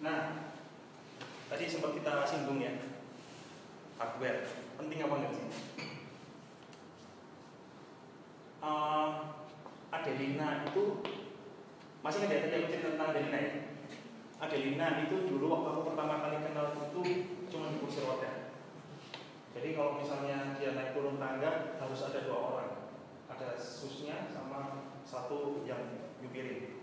Nah, tadi sempat kita singgung ya, hardware penting apa enggak sih? Adelina itu masih ada yang cerita tentang Adelina ya. Adelina itu dulu waktu aku pertama kali kenal itu cuma di kursi roda. Jadi kalau misalnya dia naik turun tangga harus ada dua orang, ada susnya sama satu yang nyupirin.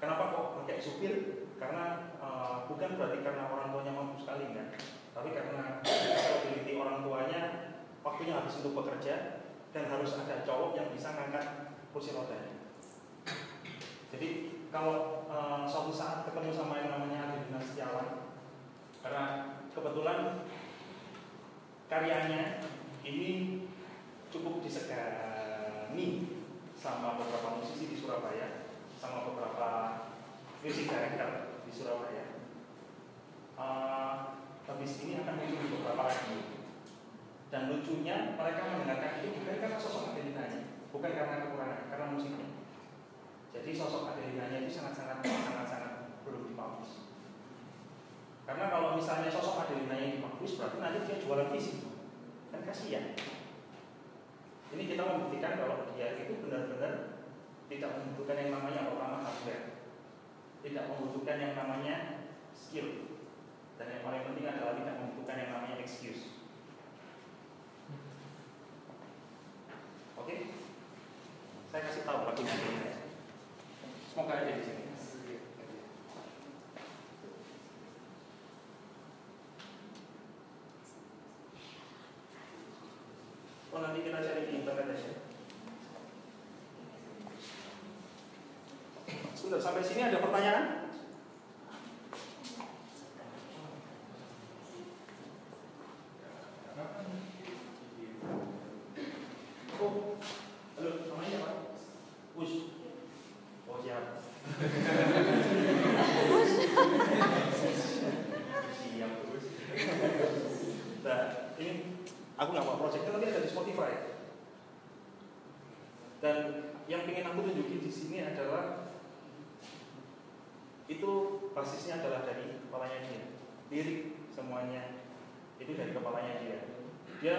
Kenapa kok pakai supir? Karena bukan berarti karena orang tuanya mampu sekali kan, tapi karena ability orang tuanya waktunya habis untuk bekerja dan harus ada cowok yang bisa ngangkat kursi rodanya. Jadi kalau suatu saat ketemu sama yang namanya Adelina Setiawan, karena kebetulan karyanya ini cukup disegani sama beberapa musisi di Surabaya, sama beberapa music director di Surabaya. Habis ini akan muncul beberapa lagi. Dan lucunya mereka mendengarkan itu bukan karena sosok Adelinanya, bukan karena kekurangan, karena musiknya. Jadi sosok Adelinanya itu sangat-sangat belum dipublish. Karena kalau misalnya sosok Adelinanya dipublish, berarti nanti dia jualan fisik, kan kasihan. Ini kita membuktikan kalau dia itu benar-benar tidak membutuhkan yang namanya pertama hardware, tidak membutuhkan yang namanya skill, dan yang paling penting adalah tidak membutuhkan yang namanya excuse. Oke, saya kasih tahu lagi nanti. Semoga ada di sini. Oh nanti kita cari di internet aja. Sudah sampai sini ada pertanyaan? Basisnya adalah dari kepalanya dia, lirik semuanya itu dari kepalanya dia. Dia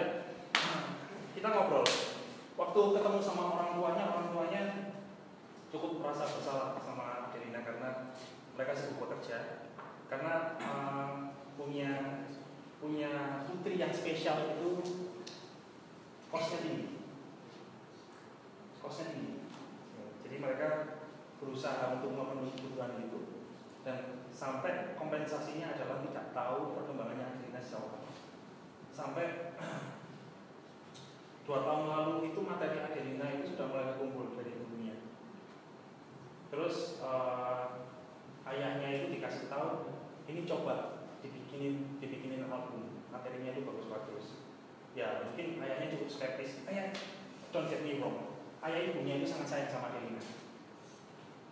kita ngobrol, waktu ketemu sama orang tuanya cukup merasa bersalah sama Adelina karena mereka sibuk bekerja, karena punya putri yang spesial itu kosnya tinggi, jadi mereka berusaha untuk memenuhi kebutuhan itu. Dan sampai kompensasinya adalah tidak tahu perkembangannya Adelina sejauh apa. Sampai 2 tahun lalu itu materi Adelina itu sudah mulai kumpul dari ibunya. Terus ayahnya itu dikasih tahu, ini coba dibikinin album, materinya itu bagus-bagus. Ya mungkin ayahnya cukup skeptis. Ayah, don't get me wrong, ayah ibunya itu sangat sayang sama Adelina.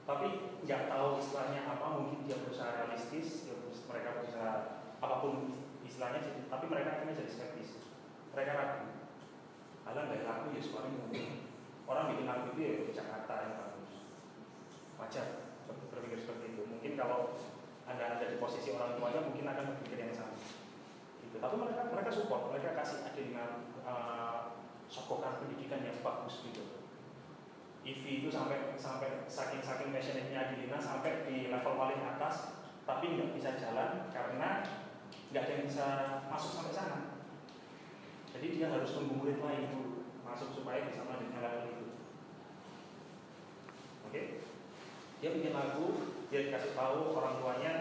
Tapi nggak tahu istilahnya apa, mungkin dia berusaha realistis, mereka berusaha apapun istilahnya, tapi mereka akhirnya jadi skeptis. Mereka ragu. Alang dari lagu ya suaranya mungkin. Orang bikin lagu itu ya di Jakarta yang bagus. Wajar berpikir seperti itu. Mungkin kalau anda ada di posisi orang tuanya mungkin akan berpikir yang sama. Gitu. Tapi mereka support, mereka kasih Adelina sokokan pendidikan yang bagus gitu. IV itu sampai saking passionate-nya Adelina sampai di level paling atas, tapi nggak bisa jalan karena nggak ada yang bisa masuk sampai sana. Jadi dia harus tunggu murid lain dulu masuk supaya bisa melanjutkan level itu. Oke? Dia bikin lagu, dia dikasih tahu orang tuanya,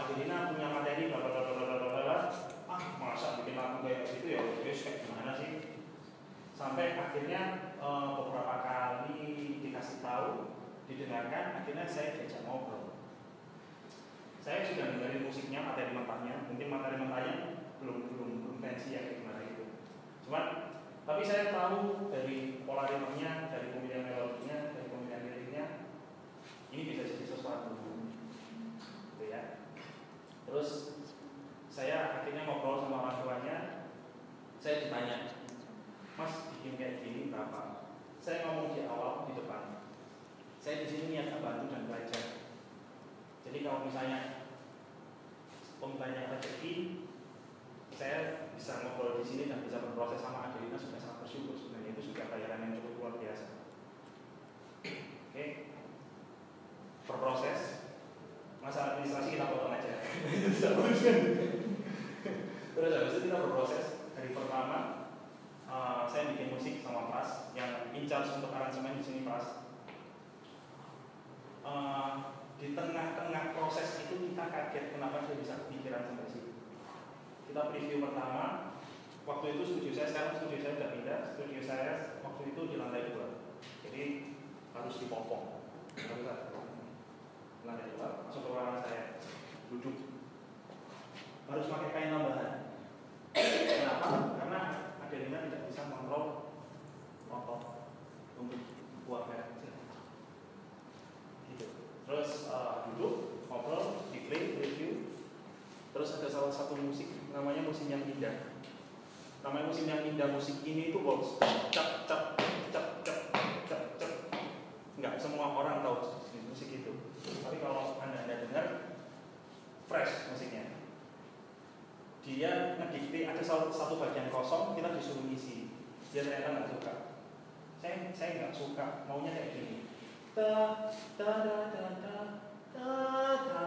Adelina punya materi blablabla. Masa bikin lagu kayak gitu ya, terus kayak gimana sih? Sampai akhirnya beberapa kali dikasih tahu, didengarkan, akhirnya saya diajak ngobrol. Saya sudah dengerin musiknya, materi mentahnya, mungkin materi mentahnya belum fancy ya gimana itu. Cuman, tapi saya tahu dari pola ritmenya, dari pemilihan melodinya, dari pemilihan liriknya, ini bisa jadi sesuatu, gitu ya. Terus saya akhirnya ngobrol sama orang tuanya, saya ditanya. Mas bikin kayak gini berapa? Saya ngomong di awal di depan. Saya di sini niat membantu dan belajar. Jadi kalau misalnya banyak rezeki, saya bisa ngobrol di sini dan bisa berproses sama Adelina sudah sangat bersyukur. Sebenarnya itu sudah bayaran yang cukup luar biasa. Oke, berproses. Masalah administrasi kita potong aja. Terus habis itu kita berproses. Hari pertama saya bikin musik sama Pras, yang in charge untuk aransemen di sini Pras. Di tengah-tengah proses itu kita kaget kenapa saya bisa kepikiran sampai sini. Kita preview pertama, waktu itu studio saya, sekarang studio saya sudah pindah. Studio saya waktu itu di lantai 2, jadi harus dipopong. Lantai 2, masuk ke ruangan saya, duduk, harus pakai kain tambahan. Kenapa? Karena Adelina tidak bisa mengontrol motor untuk buat merek gitu. Terus duduk, ngobrol, diplay, review. Terus ada salah satu musik, namanya musim yang indah. Namanya musim yang indah, musik ini itu box. Cep, cep, cep, cep, cep, cep. Enggak semua orang tahu musik itu. Tapi kalau anda dengar, fresh musiknya. Dia ngedikti, ada satu bagian kosong, kita disuruh ngisi. Dia ternyata nggak suka. Saya nggak suka, maunya kayak gini. Ta, ta, ta, ta, ta, ta, ta,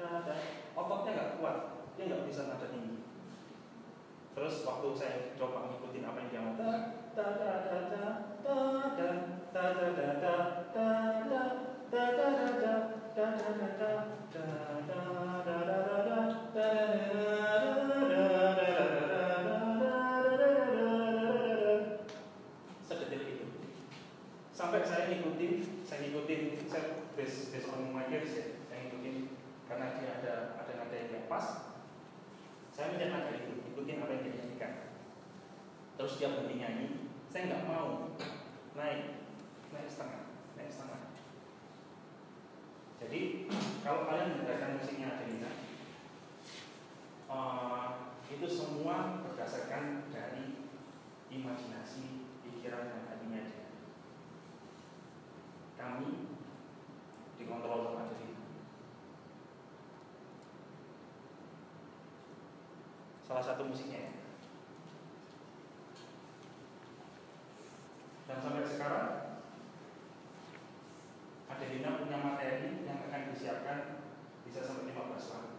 ta, ta. Ototnya nggak kuat, dia nggak bisa nada tinggi. Terus waktu saya coba ngikutin apa yang dia mau, sedetil itu. Sampai saya ngikutin set based on my ears ya, saya ngikutin. Karena dia ada nada yang pas, saya minta nada itu, ikutin apa yang dia nyanyikan. Terus dia berhenti nyanyi, saya nggak mau naik setengah. Jadi kalau kalian mendengarkan musiknya Adelina, itu semua berdasarkan dari imajinasi, pikiran dan hatinya dia. Kami dikontrol sama Adelina. Salah satu musiknya ya. Dan sampai sekarang Adelina punya materi yang akan disiapkan bisa sampai 15 tahun.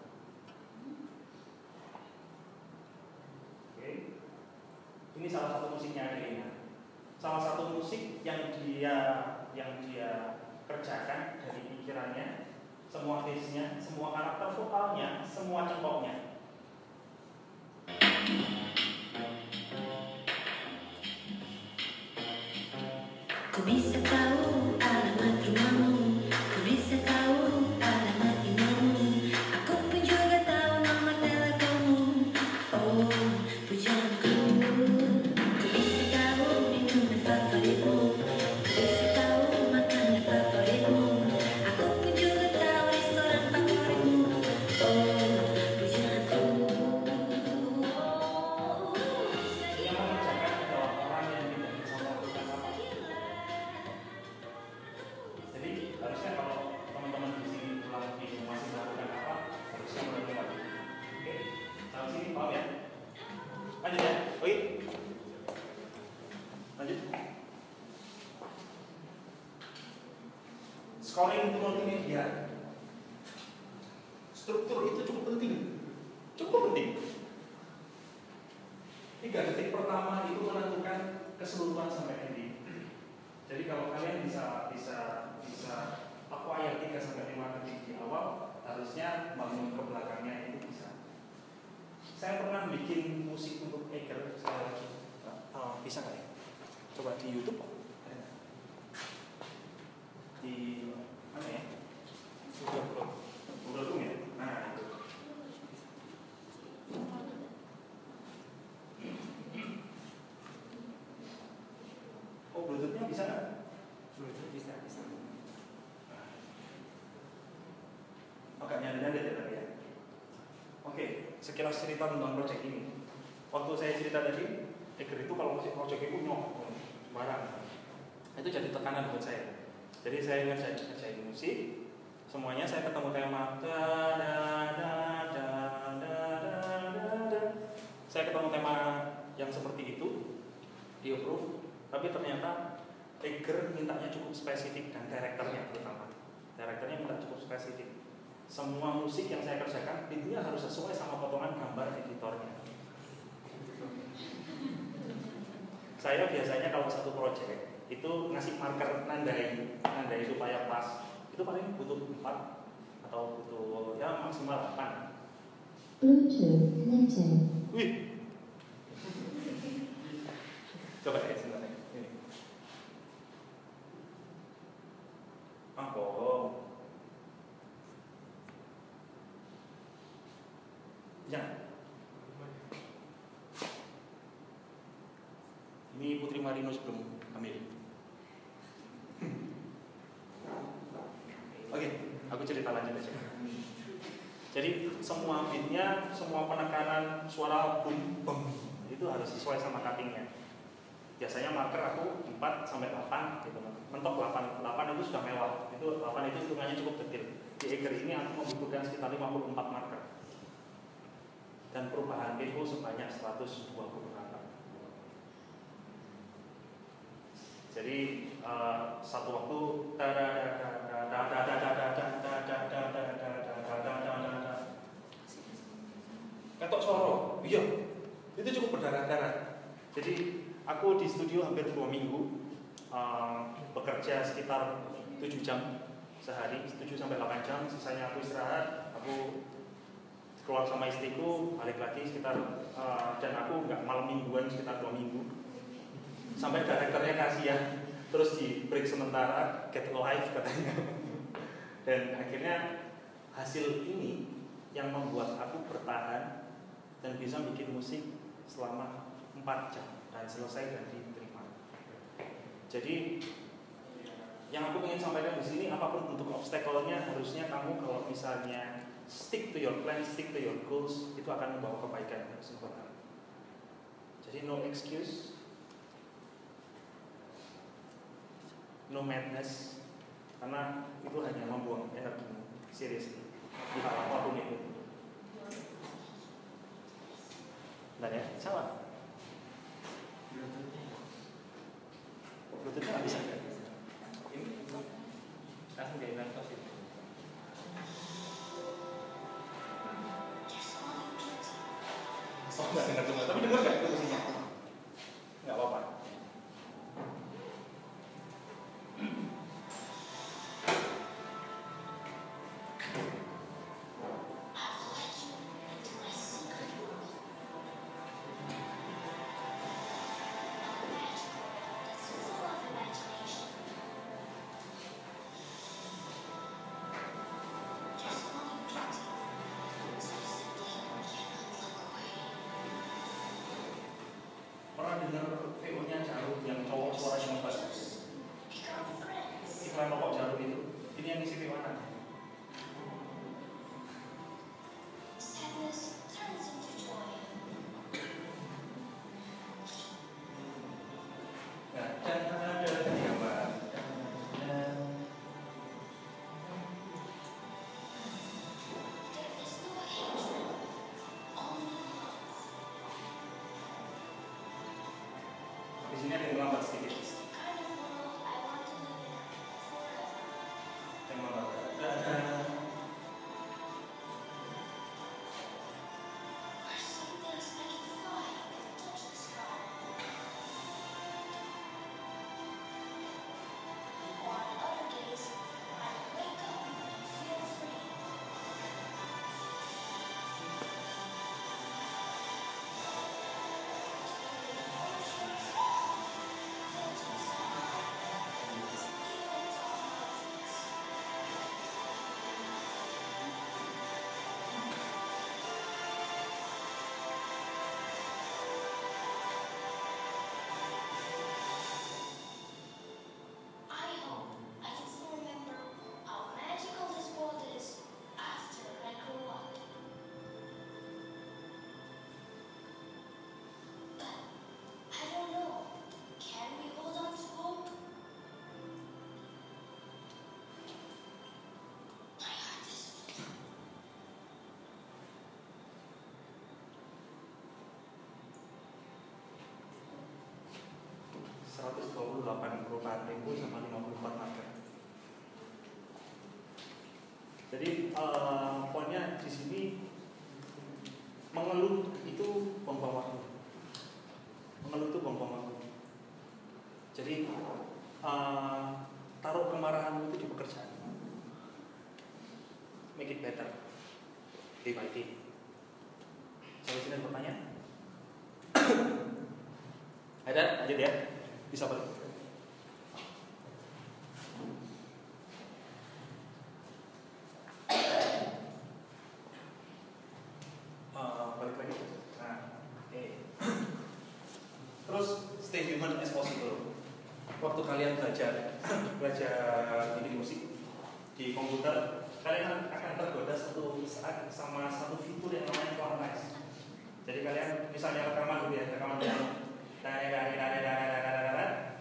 Oke. Ini salah satu musiknya Adelina. Salah satu musik yang dia kerjakan dari pikirannya, semua face-nya, semua karakter vokalnya, semua cengkoknya. Ku bisa tahu alamat rumahmu, ku bisa tahu alamat rumahmu. Aku pun juga tahu nomor teleponmu. Oh, pujaanku. Ku bisa tahu minuman favoritmu, ku bisa tahu makanan favoritmu. Aku pun juga tahu restoran favoritmu. Oh, pujaanku. Yang mengerjakan adalah orang yang tidak bisa melakukan apa-apa. Jadi harusnya kalau teman-teman di sini pulang di masih melakukan apa, harusnya mulai lagi. Oke, sampai sini paham ya? Lanjut ya, oke? Lanjut. Scoring multimedia. Struktur itu cukup penting. Cukup penting. 3 detik pertama itu menentukan keseluruhan sampai ending. Jadi kalau kalian bisa acquire 3-5 detik di awal, harusnya bangun ke belakangnya itu bisa. Saya pernah bikin musik untuk Edgar sekali lagi. Bisa nggak ya? Coba di YouTube. Di mana ya? Google Chrome ya. Nah itu. Oh, Bluetooth-nya bisa nggak? Bluetooth bisa. Oke, nyanda-nyanda ya tadi ya. Oke, sekilas cerita tentang project ini. Waktu saya cerita tadi, Edgar itu kalau masih project itu nyok, barang. Itu jadi tekanan buat saya. Jadi saya ngerjain musik, semuanya saya ketemu tema. Saya ketemu tema yang seperti itu, di approve, tapi ternyata Edgar mintanya cukup spesifik, dan direkturnya terutama. Direkturnya minta cukup spesifik. Semua musik yang saya kerjakan, intinya harus sesuai sama potongan gambar editornya. Saya biasanya kalau satu project itu ngasih marker nandai supaya pas. Itu paling butuh 4 atau butuh ya maksimal 8. Bluetooth connected. Wih. Coba ya sebentar. Ini. Angkong. Ya. Ini Putri Marino sebelum hamil. Oke, aku cerita lanjut aja. Jadi semua beatnya, semua penekanan suara boom, boom itu harus sesuai sama cuttingnya. Biasanya marker aku 4 sampai 8 gitu. Mentok 8. 8 itu sudah mewah. Itu 8 itu hitungannya cukup detail. Di Edgar ini aku membutuhkan sekitar 54 marker. Dan perubahan tempo sebanyak 120. Jadi satu waktu ketok suara, iya, itu cukup berdarah-darah. Jadi aku di studio hampir 2 minggu, bekerja sekitar 7 jam sehari, 7 sampai 8 jam, sisanya aku istirahat, aku keluar sama istriku, balik lagi sekitar dan aku nggak malam mingguan sekitar 2 minggu. Sampai direkturnya kasihan, terus di break sementara, get live katanya. Dan akhirnya hasil ini yang membuat aku bertahan dan bisa bikin musik selama 4 jam dan selesai dan diterima. Jadi yang aku ingin sampaikan di sini, apapun bentuk obstacle-nya, harusnya kamu kalau misalnya stick to your plan, stick to your goals, itu akan membawa kebaikan. Jadi no excuse, no madness, karena itu hanya membuang energi, seriously, di hal apapun itu. Bentar ya, salah. Bluetoothnya nggak bisa. Ini langsung dari laptop itu. Oh, nggak dengar cuma, tapi dengar nggak itu musiknya? Nggak apa-apa. Sedikit. Yang Jadi poinnya di sini mengeluh itu buang-buang waktu. Mengeluh itu buang-buang waktu. Jadi taruh kemarahanmu itu di pekerjaan. Make it better. Day by day. Solusinya pertanyaan? Ada aja deh. Bisa balik. Kalian belajar di musik di komputer, kalian akan tergoda satu saat sama satu fitur yang namanya chords. Jadi kalian misalnya rekaman gitu ya, rekaman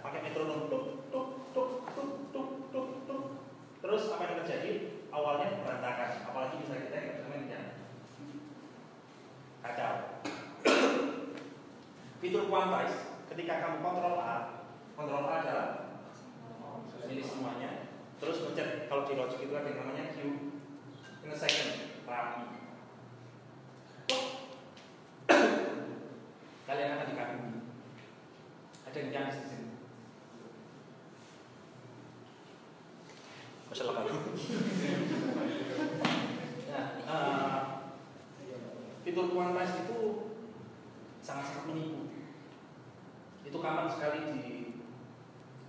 pakai metronom tuk tuk tuk. Terus apa yang terjadi? Awalnya berantakan, apalagi misalnya kita eksperimennya kacau. Fitur chords ketika kamu kontrol A adalah ini semuanya, terus mencet. Kalau di logic itu ada yang namanya Q intersection, rami. Kalian akan dikagumi. Ada yang nyaris di sini. Masalah kali. Nah, fitur kuantitas itu sangat-sangat menipu. Itu kaman sekali di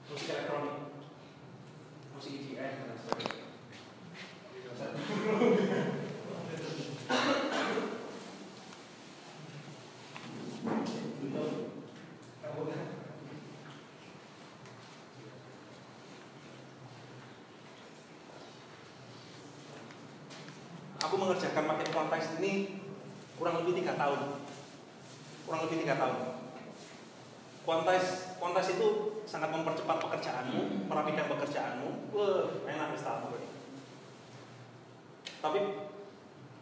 musik elektronik, musik EDM dan sebagainya. Aku mengerjakan market context ini kurang lebih 3 tahun. Kontes itu sangat mempercepat pekerjaanmu, merapikan pekerjaanmu. Enak istilah. Tapi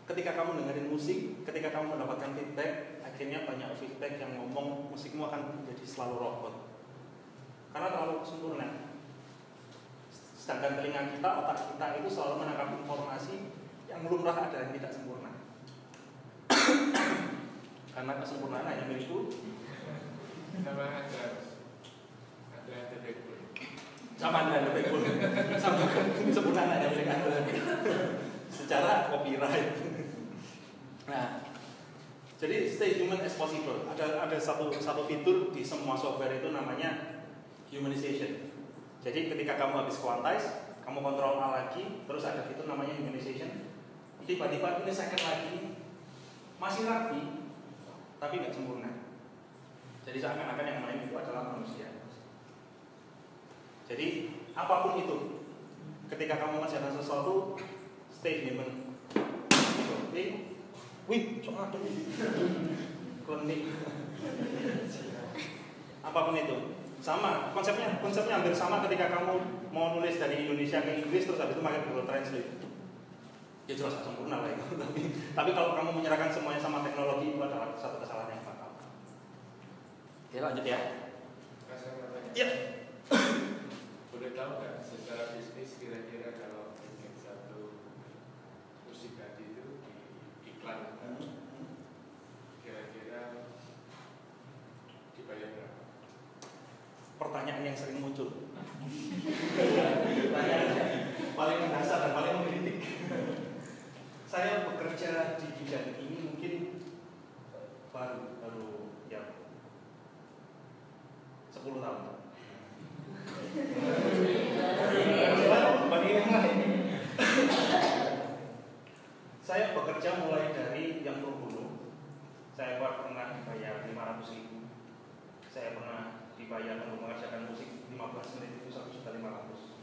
ketika kamu dengerin musik, ketika kamu mendapatkan feedback, akhirnya banyak feedback yang ngomong musikmu akan menjadi selalu robot. Karena terlalu sempurna. Sedangkan telinga kita, otak kita itu selalu menangkap informasi yang lumrah ada yang tidak sempurna. Karena kesempurnaan hanya milikku. Secara copyright. Nah, jadi stay human as possible. Ada satu fitur di semua software itu namanya humanization. Jadi ketika kamu habis quantize, kamu kontrol A lagi, terus ada fitur namanya humanization. Tiba-tiba ini second lagi masih rapi, tapi nggak sempurna. Jadi seakan-akan yang main itu adalah manusia. Jadi apapun itu, ketika kamu mengerjakan sesuatu, stay human. Apapun itu, sama konsepnya hampir sama ketika kamu mau nulis dari Indonesia ke Inggris terus habis itu pakai Google Translate. Ya jelas nggak sempurna lah itu, tapi kalau kamu menyerahkan semuanya sama teknologi itu adalah satu kesalahan yang fatal. Oke, lanjut ya. Iya. Boleh tahu nggak secara bisnis kira-kira kalau bikin satu musik tadi itu iklan, kira-kira dibayar berapa? Pertanyaan yang sering muncul. Pertanyaan paling mendasar dan paling mengkritik. Saya bekerja di bidang ini mungkin baru 10 tahun. Saya bekerja mulai dari yang dulu. Saya pernah dibayar 500.000. Saya pernah dibayar untuk mengerjakan musik 15 menit itu 1.500.000.